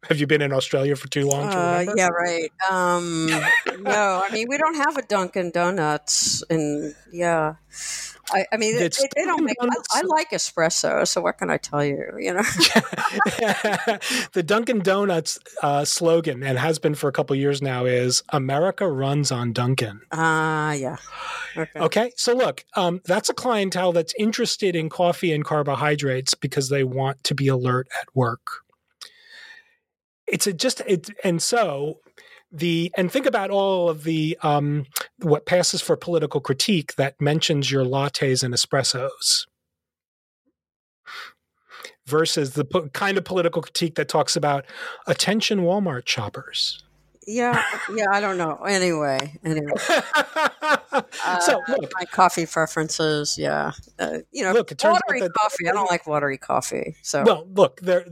Have you been in Australia for too long to remember? Yeah, right. No, I mean, we don't have a Dunkin' Donuts. And yeah, I mean, they don't make, I like espresso. So what can I tell you, you know? The Dunkin' Donuts slogan, and has been for a couple of years now, is America runs on Dunkin'. Yeah. Okay. So look, that's a clientele that's interested in coffee and carbohydrates because they want to be alert at work. And think about all of the what passes for political critique that mentions your lattes and espressos versus the kind of political critique that talks about attention Walmart shoppers. Yeah, I don't know. Anyway. So look, my coffee preferences. Yeah, look, it turns watery out that coffee. I don't like watery coffee. So well, look, there.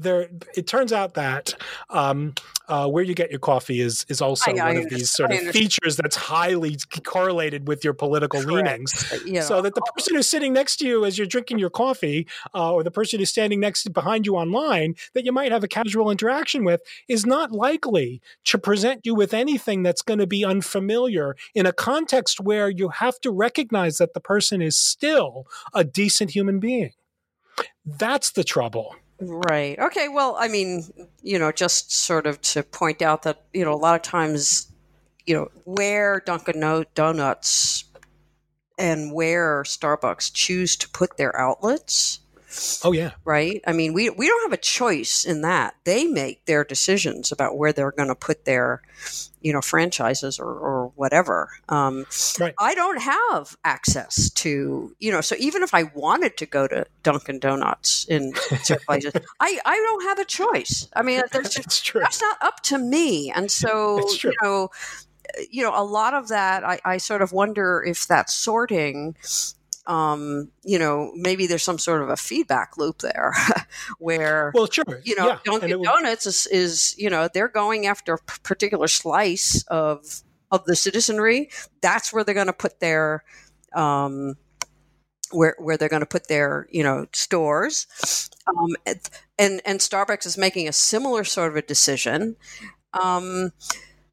It turns out that where you get your coffee is also one of these sort of features that's highly correlated with your political leanings. Yeah. So that the person who's sitting next to you as you're drinking your coffee, or the person who's standing behind you online that you might have a casual interaction with, is not likely to present you with anything that's going to be unfamiliar in a context where you have to recognize that the person is still a decent human being. That's the trouble. Right. Okay. Well, I mean, just sort of to point out that, a lot of times, where Dunkin' Donuts and where Starbucks choose to put their outlets. Oh, yeah. Right. I mean, we don't have a choice in that. They make their decisions about where they're going to put their, franchises or whatever. Right. I don't have access to, so even if I wanted to go to Dunkin' Donuts in certain places, I don't have a choice. I mean, that's not up to me. And so, a lot of that, I sort of wonder if that sorting maybe there's some sort of a feedback loop there where, Dunkin' Donuts is they're going after a particular slice of the citizenry. That's where they're going to put their, where they're going to put their, stores. And Starbucks is making a similar sort of a decision. But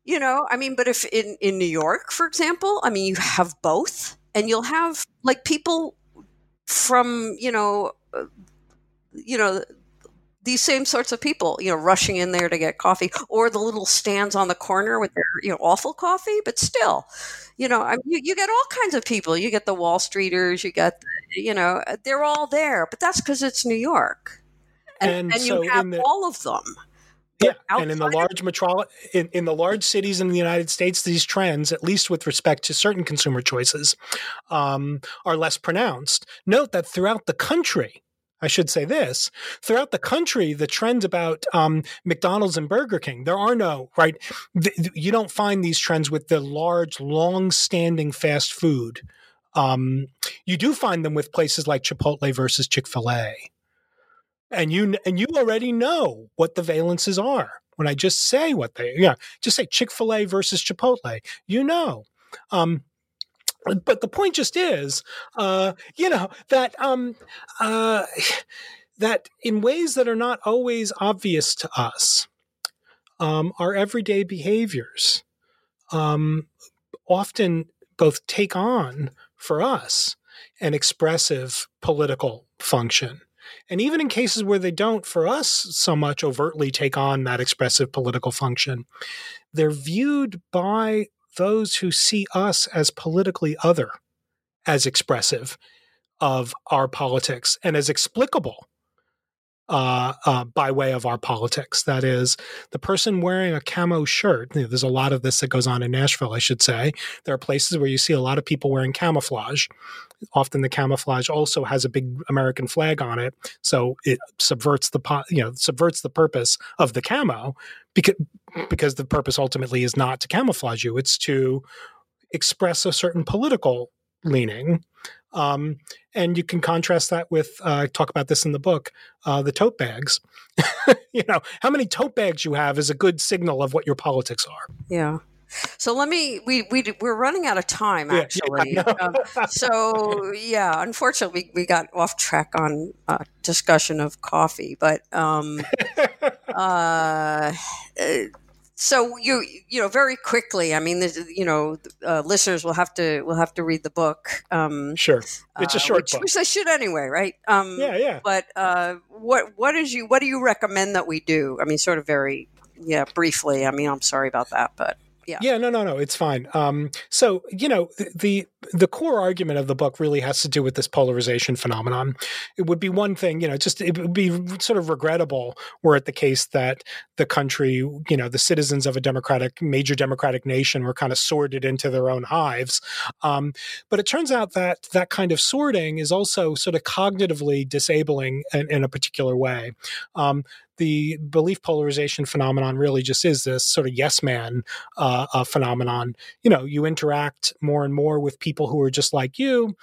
if in New York, for example, I mean, you have both. And you'll have like people from, these same sorts of people, rushing in there to get coffee, or the little stands on the corner with their, awful coffee. But still, you get all kinds of people. You get the Wall Streeters. You get, they're all there. But that's because it's New York, and so you have all of them. Yeah, and in the large in the large cities in the United States, these trends, at least with respect to certain consumer choices, are less pronounced. Note that throughout the country, I should say this, throughout the country, the trends about McDonald's and Burger King, there are no, right? You don't find these trends with the large, long-standing fast food. You do find them with places like Chipotle versus Chick-fil-A. And you already know what the valences are when I just say just say Chick-fil-A versus Chipotle, but the point just is, that in ways that are not always obvious to us, our everyday behaviors, often both take on for us an expressive political function. And even in cases where they don't, for us, so much overtly take on that expressive political function, they're viewed by those who see us as politically other, as expressive of our politics, and as explicable by way of our politics. That is, the person wearing a camo shirt, you know, there's a lot of this that goes on in Nashville, I should say. There are places where you see a lot of people wearing camouflage. Often the camouflage also has a big American flag on it, so it subverts the purpose of the camo, because the purpose ultimately is not to camouflage you, it's to express a certain political leaning. And you can contrast that with, talk about this in the book, the tote bags. You know, how many tote bags you have is a good signal of what your politics are. Yeah. So we're running out of time, actually. Yeah, unfortunately, we got off track on discussion of coffee, but so you very quickly. I mean, listeners will have to read the book. Sure, it's a short book, which they should anyway, right? Yeah. But what do you recommend that we do? I mean, sort of very briefly. I mean, I'm sorry about that, but no, it's fine. So the core argument of the book really has to do with this polarization phenomenon. It would be one thing, it would be sort of regrettable were it the case that the country, the citizens of a major democratic nation were kind of sorted into their own hives. But it turns out that that kind of sorting is also sort of cognitively disabling in a particular way. The belief polarization phenomenon really just is this sort of yes man phenomenon. You interact more and more with people who are just like you.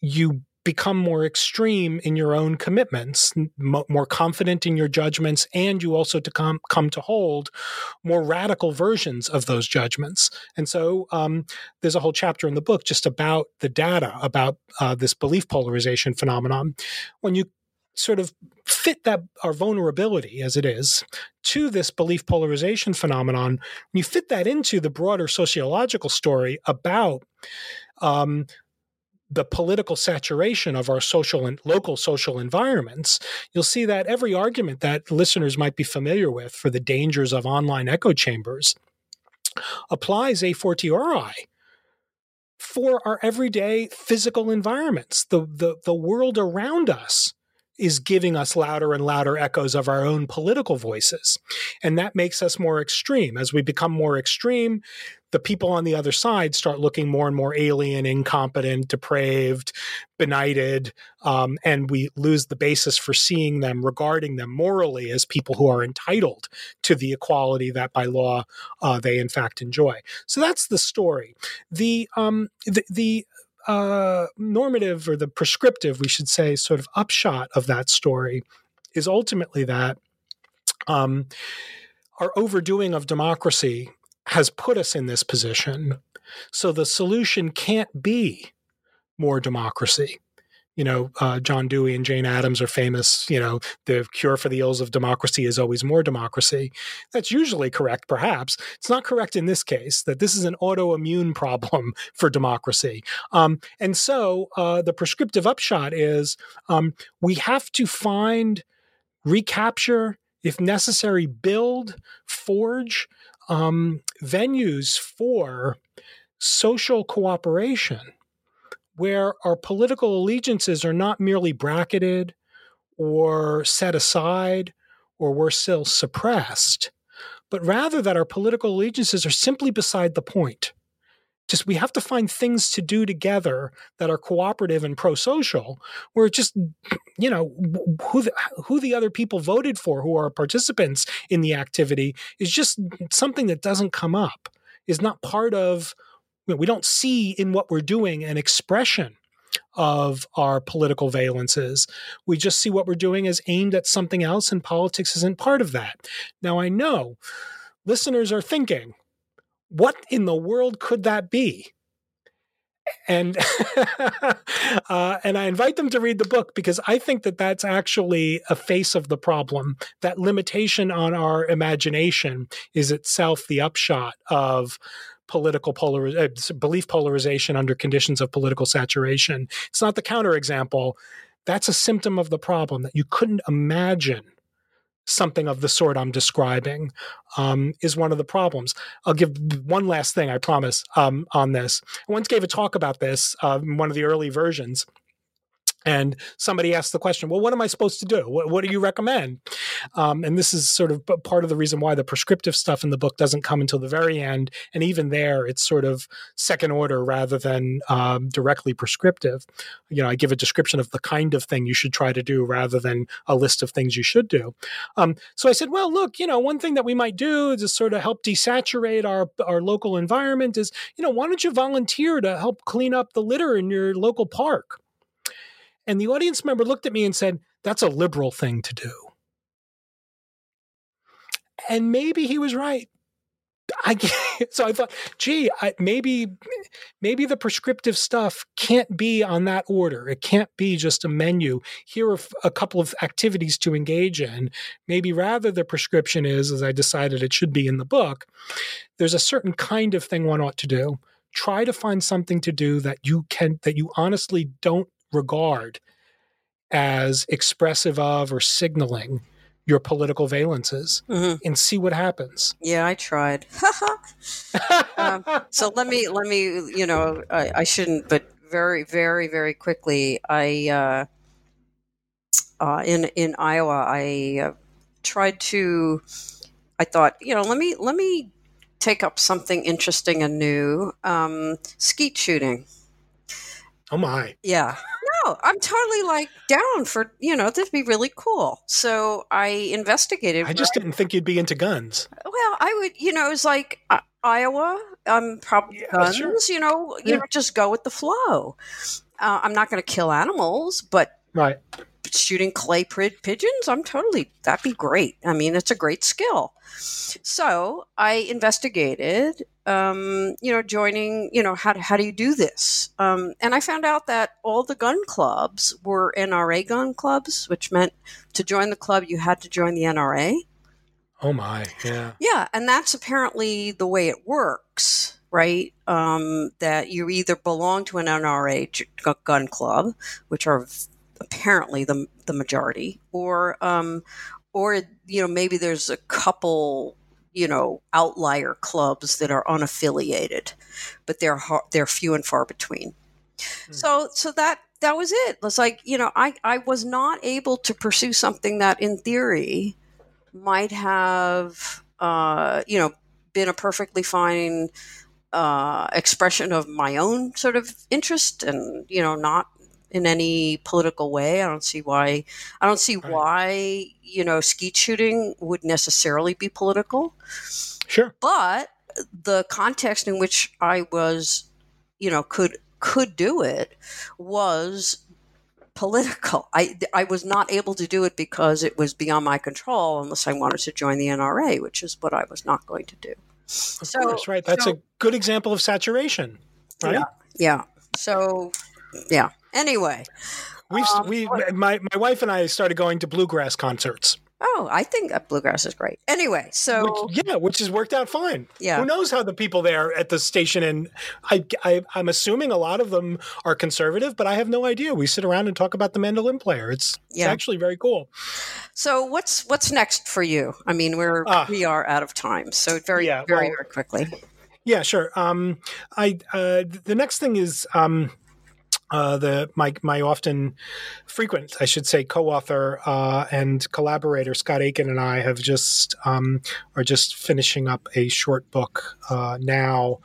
You become more extreme in your own commitments, more confident in your judgments, and you also come to hold more radical versions of those judgments. And so there's a whole chapter in the book just about the data about this belief polarization phenomenon. When you sort of fit that, our vulnerability as it is, to this belief polarization phenomenon, when you fit that into the broader sociological story about the political saturation of our social and local social environments, you'll see that every argument that listeners might be familiar with for the dangers of online echo chambers applies a fortiori for our everyday physical environments. The world around us is giving us louder and louder echoes of our own political voices. And that makes us more extreme. As we become more extreme, the people on the other side start looking more and more alien, incompetent, depraved, benighted, and we lose the basis for seeing them, regarding them morally as people who are entitled to the equality that by law they in fact enjoy. So that's the story. The normative, or the prescriptive, we should say, sort of upshot of that story is ultimately that our overdoing of democracy has put us in this position. So the solution can't be more democracy. John Dewey and Jane Addams are famous, the cure for the ills of democracy is always more democracy. That's usually correct, perhaps. It's not correct in this case, that this is an autoimmune problem for democracy. And so the prescriptive upshot is we have to find, recapture, if necessary, build, forge venues for social cooperation, where our political allegiances are not merely bracketed or set aside or worse still suppressed, but rather that our political allegiances are simply beside the point. Just, we have to find things to do together that are cooperative and pro-social, where just, who the other people voted for who are participants in the activity is just something that doesn't come up, is not part of. We don't see in what we're doing an expression of our political valences. We just see what we're doing as aimed at something else, and politics isn't part of that. Now, I know listeners are thinking, what in the world could that be? And and I invite them to read the book, because I think that that's actually a face of the problem. That limitation on our imagination is itself the upshot of political belief polarization under conditions of political saturation. It's not the counterexample. That's a symptom of the problem, that you couldn't imagine something of the sort I'm describing is one of the problems. I'll give one last thing, I promise, on this. I once gave a talk about this in one of the early versions. And somebody asked the question, well, what am I supposed to do? What do you recommend? And this is sort of part of the reason why the prescriptive stuff in the book doesn't come until the very end. And even there, it's sort of second order rather than directly prescriptive. You know, I give a description of the kind of thing you should try to do rather than a list of things you should do. So I said, well, look, you know, one thing that we might do to sort of help desaturate our local environment is, you know, why don't you volunteer to help clean up the litter in your local park? And the audience member looked at me and said, that's a liberal thing to do. And maybe he was right. So I thought, gee, maybe the prescriptive stuff can't be on that order. It can't be just a menu. Here are a couple of activities to engage in. Maybe rather the prescription is, as I decided it should be in the book, there's a certain kind of thing one ought to do. Try to find something to do that you honestly don't regard as expressive of or signaling your political valences, mm-hmm. and see what happens. Yeah, I tried. So let me, you know, I shouldn't, but very, very, very quickly, in Iowa, I tried to, I thought, you know, let me take up something interesting and new, skeet shooting. Oh my. Yeah. No, I'm totally like down for, you know, that'd be really cool. So I investigated. I just didn't think you'd be into guns. Well, I would, you know, it was like Iowa, probably guns, sure. You know, just go with the flow. I'm not going to kill animals, but right. Shooting clay pigeons, I'm totally, that'd be great. I mean, it's a great skill. So I investigated, you know, joining, you know, how do you do this? And I found out that all the gun clubs were NRA gun clubs, which meant to join the club, you had to join the NRA. Oh my. Yeah. Yeah. And that's apparently the way it works. Right, that you either belong to an NRA gun club, which are apparently the majority, or you know, maybe there's a couple, you know, outlier clubs that are unaffiliated, but they're few and far between. Hmm. So that was it. It's like, you know, I was not able to pursue something that in theory might have you know, been a perfectly fine expression of my own sort of interest, and you know, not in any political way. I don't see why you know, skeet shooting would necessarily be political. Sure, but the context in which I was, you know, could do it was political. I was not able to do it because it was beyond my control, unless I wanted to join the NRA, which is what I was not going to do. Of course, right. That's a good example of saturation, right? Yeah. So, yeah. Anyway. My wife and I started going to bluegrass concerts. Oh, I think bluegrass is great. Anyway, so. Which has worked out fine. Yeah. Who knows how the people there at the station, and I'm assuming a lot of them are conservative, but I have no idea. We sit around and talk about the mandolin player. It's actually very cool. So what's next for you? I mean, we are out of time. So very quickly. Yeah, sure. The next thing is, my often frequent, I should say, co-author and collaborator Scott Aiken and I have just are just finishing up a short book now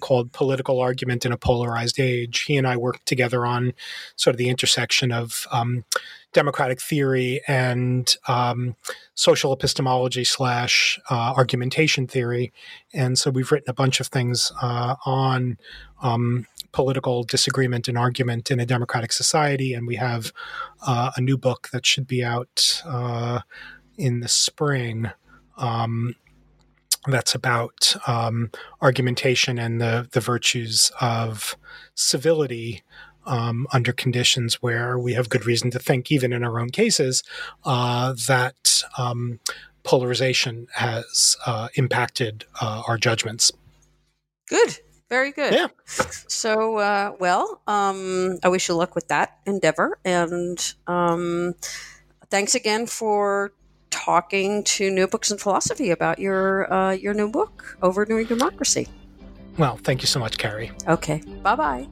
called Political Argument in a Polarized Age. He and I worked together on sort of the intersection of democratic theory and social epistemology / argumentation theory. And so we've written a bunch of things on political disagreement and argument in a democratic society. And we have a new book that should be out in the spring that's about argumentation and the virtues of civility under conditions where we have good reason to think, even in our own cases, that polarization has impacted our judgments. Good. Very good. Yeah. So, I wish you luck with that endeavor. And thanks again for talking to New Books in Philosophy about your new book, Overdoing Democracy. Well, thank you so much, Carrie. Okay. Bye-bye.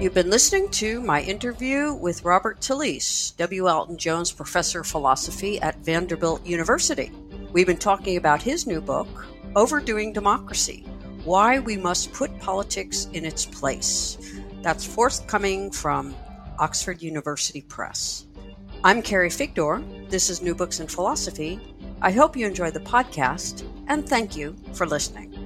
You've been listening to my interview with Robert Talisse, W. Alton Jones Professor of Philosophy at Vanderbilt University. We've been talking about his new book, Overdoing Democracy: Why We Must Put Politics in Its Place. That's forthcoming from Oxford University Press. I'm Carrie Figdor. This is New Books in Philosophy. I hope you enjoy the podcast, and thank you for listening.